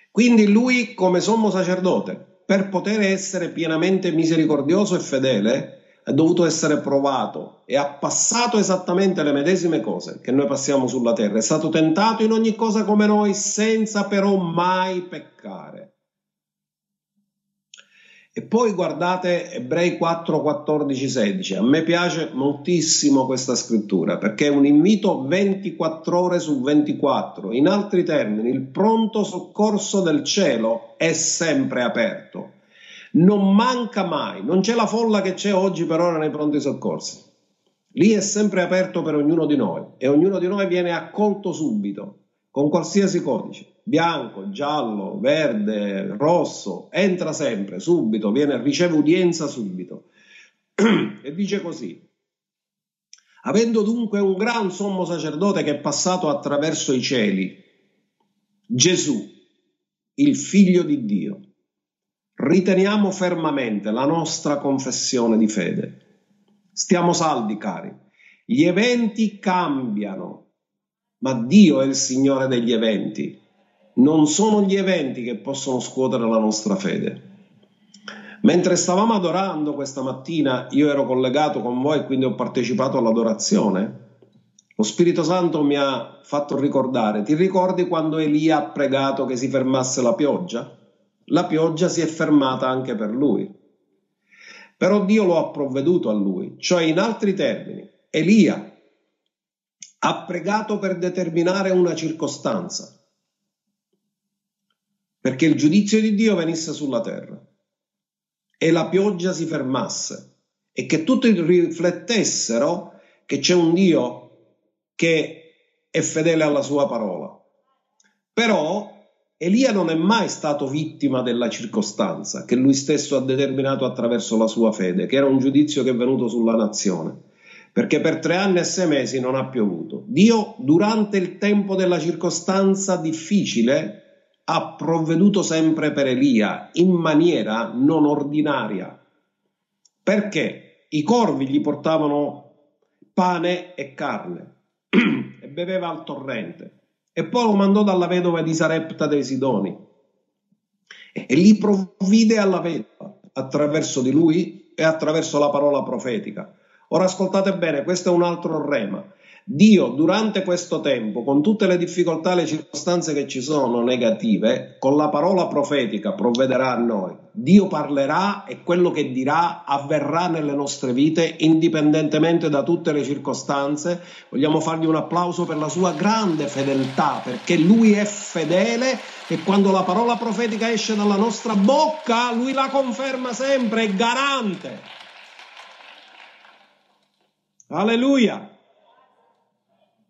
Quindi lui come sommo sacerdote, per poter essere pienamente misericordioso e fedele, è dovuto essere provato e ha passato esattamente le medesime cose che noi passiamo sulla terra. È stato tentato in ogni cosa come noi, senza però mai peccare. E poi guardate Ebrei quattro, quattordici, sedici. A me piace moltissimo questa scrittura perché è un invito ventiquattro ore su ventiquattro. In altri termini, il pronto soccorso del cielo è sempre aperto. Non manca mai, non c'è la folla che c'è oggi per ora nei pronti soccorsi. Lì è sempre aperto per ognuno di noi e ognuno di noi viene accolto subito, con qualsiasi codice, bianco, giallo, verde, rosso, entra sempre, subito, viene, riceve udienza subito. E dice così: avendo dunque un gran sommo sacerdote che è passato attraverso i cieli, Gesù, il Figlio di Dio, riteniamo fermamente la nostra confessione di fede. Stiamo saldi, cari. Gli eventi cambiano, ma Dio è il Signore degli eventi. Non sono gli eventi che possono scuotere la nostra fede. Mentre stavamo adorando questa mattina, io ero collegato con voi, quindi ho partecipato all'adorazione. Lo Spirito Santo mi ha fatto ricordare. Ti ricordi quando Elia ha pregato che si fermasse la pioggia? La pioggia si è fermata anche per lui. però Dio lo ha provveduto a lui, cioè in altri termini, Elia ha pregato per determinare una circostanza, perché il giudizio di Dio venisse sulla terra e la pioggia si fermasse e che tutti riflettessero che c'è un Dio che è fedele alla sua parola. Però Elia non è mai stato vittima della circostanza che lui stesso ha determinato attraverso la sua fede, che era un giudizio che è venuto sulla nazione, perché per tre anni e sei mesi non ha piovuto. Dio, durante il tempo della circostanza difficile, ha provveduto sempre per Elia in maniera non ordinaria, perché i corvi gli portavano pane e carne e beveva al torrente. E poi lo mandò dalla vedova di Sarepta dei Sidoni e gli provvide alla vedova attraverso di lui e attraverso la parola profetica. Ora ascoltate bene, questo è un altro rema. Dio durante questo tempo, con tutte le difficoltà e le circostanze che ci sono negative, con la parola profetica provvederà a noi. Dio parlerà e quello che dirà avverrà nelle nostre vite indipendentemente da tutte le circostanze. Vogliamo fargli un applauso per la sua grande fedeltà, perché lui è fedele e quando la parola profetica esce dalla nostra bocca lui la conferma sempre, è garante. Alleluia!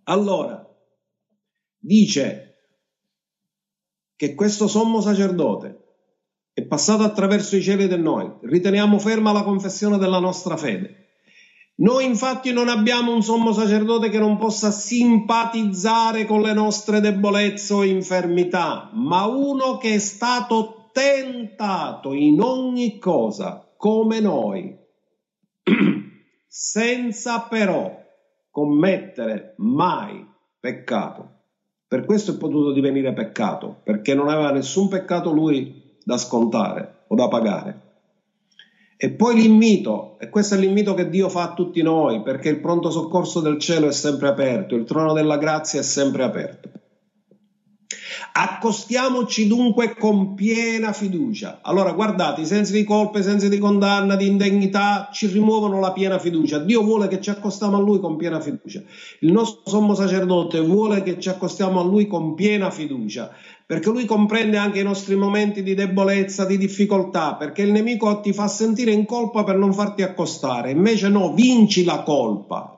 Allora, dice che questo sommo sacerdote è passato attraverso i cieli del noi, riteniamo ferma la confessione della nostra fede. Noi infatti non abbiamo un sommo sacerdote che non possa simpatizzare con le nostre debolezze o infermità, ma uno che è stato tentato in ogni cosa, come noi, senza però commettere mai peccato. Per questo è potuto divenire peccato, perché non aveva nessun peccato lui da scontare o da pagare. E poi l'invito, e questo è l'invito che Dio fa a tutti noi, perché il pronto soccorso del cielo è sempre aperto, il trono della grazia è sempre aperto. Accostiamoci dunque con piena fiducia. Allora guardate, i sensi di colpa, i sensi di condanna, di indegnità ci rimuovono la piena fiducia. Dio vuole che ci accostiamo a lui con piena fiducia. Il nostro sommo sacerdote vuole che ci accostiamo a lui con piena fiducia, perché lui comprende anche i nostri momenti di debolezza, di difficoltà, perché il nemico ti fa sentire in colpa per non farti accostare. Invece no, vinci la colpa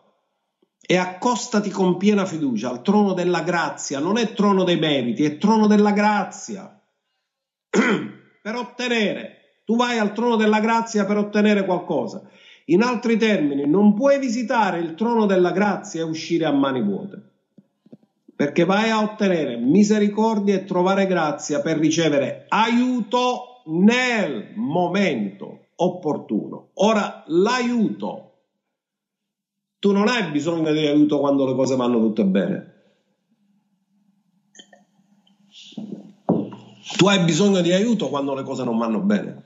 e accostati con piena fiducia al trono della grazia. Non è trono dei meriti, è trono della grazia per ottenere. Tu vai al trono della grazia per ottenere qualcosa. In altri termini, non puoi visitare il trono della grazia e uscire a mani vuote, perché vai a ottenere misericordia e trovare grazia per ricevere aiuto nel momento opportuno. Ora, l'aiuto, tu non hai bisogno di aiuto quando le cose vanno tutte bene. Tu hai bisogno di aiuto quando le cose non vanno bene.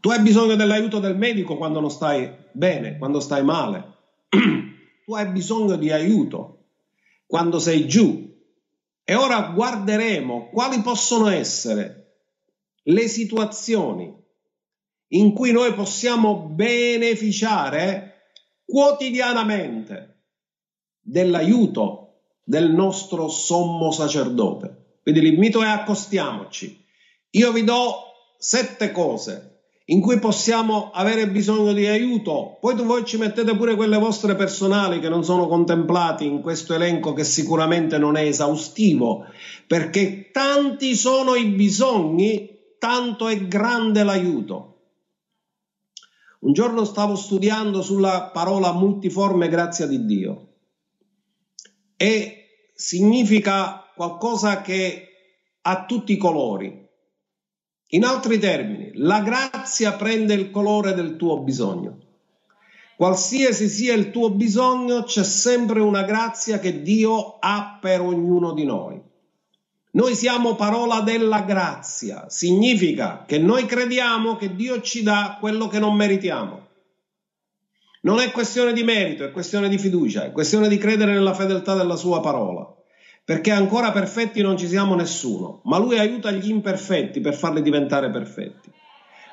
Tu hai bisogno dell'aiuto del medico quando non stai bene, quando stai male. Tu hai bisogno di aiuto quando sei giù. E ora guarderemo quali possono essere le situazioni in cui noi possiamo beneficiare quotidianamente dell'aiuto del nostro sommo sacerdote. Quindi l'invito è: accostiamoci. Io vi do sette cose in cui possiamo avere bisogno di aiuto, poi voi ci mettete pure quelle vostre personali che non sono contemplate in questo elenco, che sicuramente non è esaustivo, perché tanti sono i bisogni, tanto è grande l'aiuto. Un giorno stavo studiando sulla parola multiforme grazia di Dio, e significa qualcosa che ha tutti i colori. In altri termini, la grazia prende il colore del tuo bisogno. Qualsiasi sia il tuo bisogno, c'è sempre una grazia che Dio ha per ognuno di noi. Noi siamo parola della grazia, significa che noi crediamo che Dio ci dà quello che non meritiamo. Non è questione di merito, è questione di fiducia, è questione di credere nella fedeltà della sua parola, perché ancora perfetti non ci siamo nessuno, ma lui aiuta gli imperfetti per farli diventare perfetti.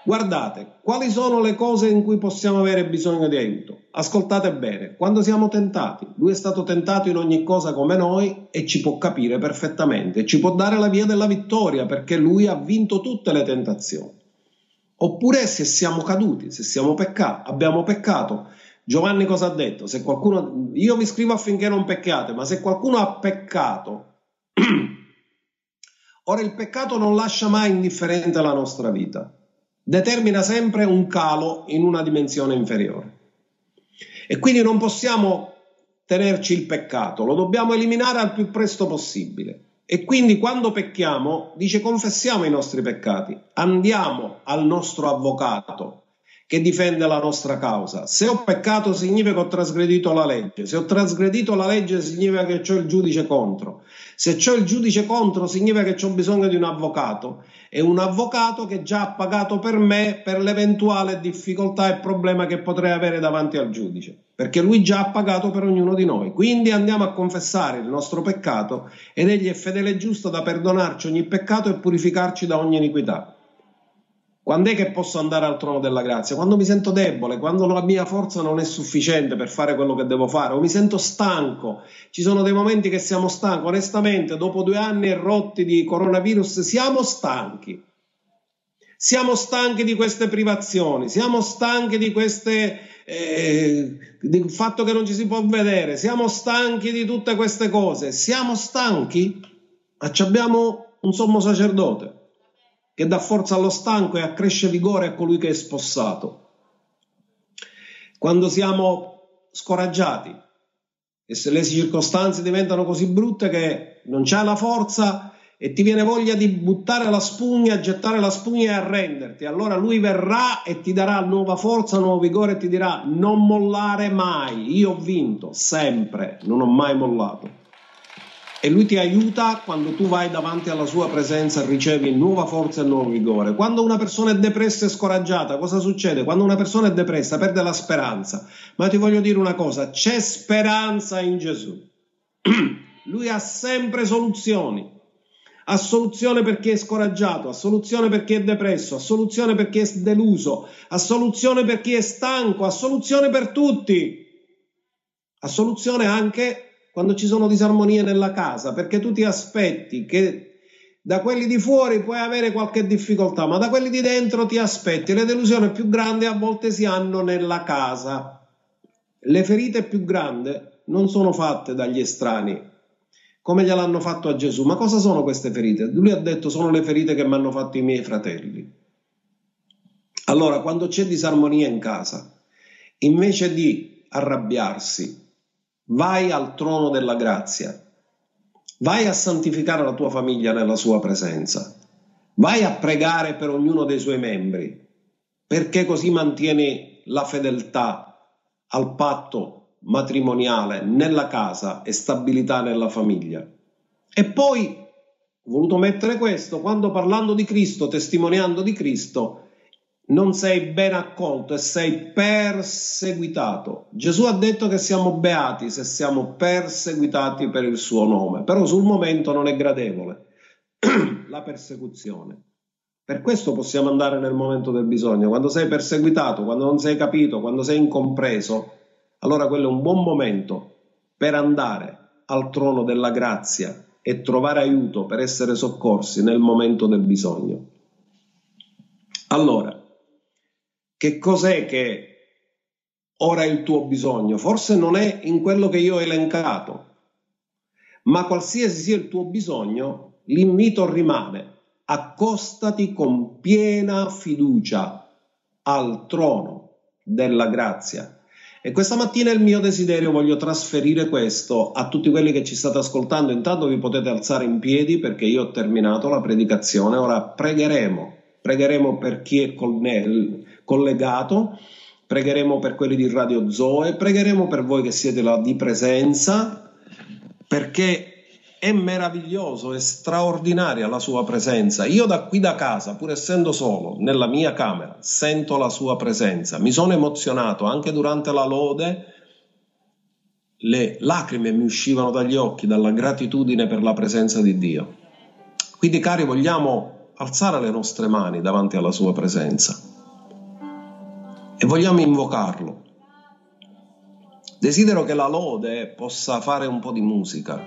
Guardate, quali sono le cose in cui possiamo avere bisogno di aiuto? Ascoltate bene, quando siamo tentati, Lui è stato tentato in ogni cosa come noi e ci può capire perfettamente, ci può dare la via della vittoria perché Lui ha vinto tutte le tentazioni. Oppure se siamo caduti, se siamo pecca- abbiamo peccato, Giovanni cosa ha detto? Se qualcuno, io vi scrivo affinché non pecchiate, ma se qualcuno ha peccato, ora il peccato non lascia mai indifferente la nostra vita, determina sempre un calo in una dimensione inferiore. E quindi non possiamo tenerci il peccato, lo dobbiamo eliminare al più presto possibile. E quindi quando pecchiamo, dice, confessiamo i nostri peccati, andiamo al nostro avvocato che difende la nostra causa. Se ho peccato significa che ho trasgredito la legge, se ho trasgredito la legge significa che c'ho il giudice contro, se c'ho il giudice contro significa che c'ho bisogno di un avvocato, e un avvocato che già ha pagato per me per l'eventuale difficoltà e problema che potrei avere davanti al giudice, perché lui già ha pagato per ognuno di noi. Quindi andiamo a confessare il nostro peccato ed egli è fedele e giusto da perdonarci ogni peccato e purificarci da ogni iniquità. Quando è che posso andare al trono della grazia? Quando mi sento debole, quando la mia forza non è sufficiente per fare quello che devo fare, o mi sento stanco. Ci sono dei momenti che siamo stanchi. Onestamente, dopo due anni e rotti di coronavirus, siamo stanchi. Siamo stanchi di queste privazioni, siamo stanchi di queste, eh, del fatto che non ci si può vedere, siamo stanchi di tutte queste cose. Siamo stanchi? Ma abbiamo un sommo sacerdote che dà forza allo stanco e accresce vigore a colui che è spossato. Quando siamo scoraggiati e se le circostanze diventano così brutte che non c'è la forza e ti viene voglia di buttare la spugna, gettare la spugna e arrenderti, allora Lui verrà e ti darà nuova forza, nuovo vigore e ti dirà: non mollare mai, io ho vinto, sempre, non ho mai mollato. E Lui ti aiuta quando tu vai davanti alla Sua presenza, ricevi nuova forza e nuovo vigore. Quando una persona è depressa e scoraggiata, cosa succede? Quando una persona è depressa, perde la speranza. Ma ti voglio dire una cosa, c'è speranza in Gesù. Lui ha sempre soluzioni. Ha soluzione per chi è scoraggiato, ha soluzione per chi è depresso, ha soluzione per chi è deluso, ha soluzione per chi è stanco, ha soluzione per tutti. Ha soluzione anche quando ci sono disarmonie nella casa, perché tu ti aspetti che da quelli di fuori puoi avere qualche difficoltà, ma da quelli di dentro ti aspetti. Le delusioni più grandi a volte si hanno nella casa. Le ferite più grandi non sono fatte dagli estranei, come gliel'hanno fatto a Gesù. Ma cosa sono queste ferite? Lui ha detto: sono le ferite che mi hanno fatto i miei fratelli. Allora, quando c'è disarmonia in casa, invece di arrabbiarsi, vai al trono della grazia, vai a santificare la tua famiglia nella Sua presenza, vai a pregare per ognuno dei Suoi membri, perché così mantieni la fedeltà al patto matrimoniale nella casa e stabilità nella famiglia. E poi, ho voluto mettere questo, quando parlando di Cristo, testimoniando di Cristo, non sei ben accolto e sei perseguitato. Gesù ha detto che siamo beati se siamo perseguitati per il Suo nome, però sul momento non è gradevole la persecuzione. Per questo possiamo andare nel momento del bisogno. Quando sei perseguitato, quando non sei capito, quando sei incompreso, allora quello è un buon momento per andare al trono della grazia e trovare aiuto, per essere soccorsi nel momento del bisogno. Allora, che cos'è che ora è il tuo bisogno? Forse non è in quello che io ho elencato, ma qualsiasi sia il tuo bisogno, l'invito rimane: accostati con piena fiducia al trono della grazia. E questa mattina il mio desiderio, voglio trasferire questo a tutti quelli che ci state ascoltando. Intanto vi potete alzare in piedi, perché io ho terminato la predicazione, ora pregheremo. Pregheremo per chi è collegato, pregheremo per quelli di Radio Zoe, pregheremo per voi che siete là di presenza, perché è meraviglioso, è straordinaria la Sua presenza. Io da qui da casa, pur essendo solo, nella mia camera, sento la Sua presenza. Mi sono emozionato anche durante la lode, le lacrime mi uscivano dagli occhi dalla gratitudine per la presenza di Dio. Quindi, cari, vogliamo alzare le nostre mani davanti alla Sua presenza. e vogliamo invocarlo. Desidero che la lode possa fare un po' di musica,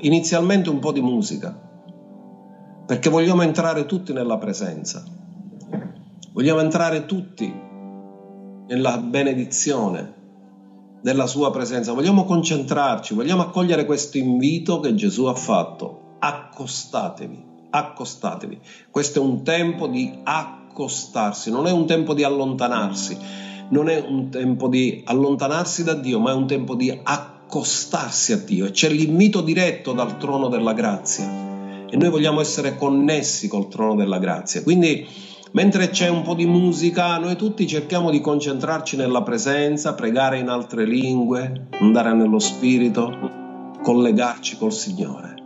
inizialmente un po' di musica, perché vogliamo entrare tutti nella presenza, vogliamo entrare tutti nella benedizione della sua presenza, vogliamo concentrarci, vogliamo accogliere questo invito che Gesù ha fatto: accostatevi, accostatevi. Questo è un tempo di accostarsi, non è un tempo di allontanarsi, non è un tempo di allontanarsi da Dio, ma è un tempo di accostarsi a Dio, e c'è l'invito diretto dal trono della grazia e noi vogliamo essere connessi col trono della grazia. Quindi mentre c'è un po' di musica, noi tutti cerchiamo di concentrarci nella presenza, pregare in altre lingue, andare nello spirito, collegarci col Signore.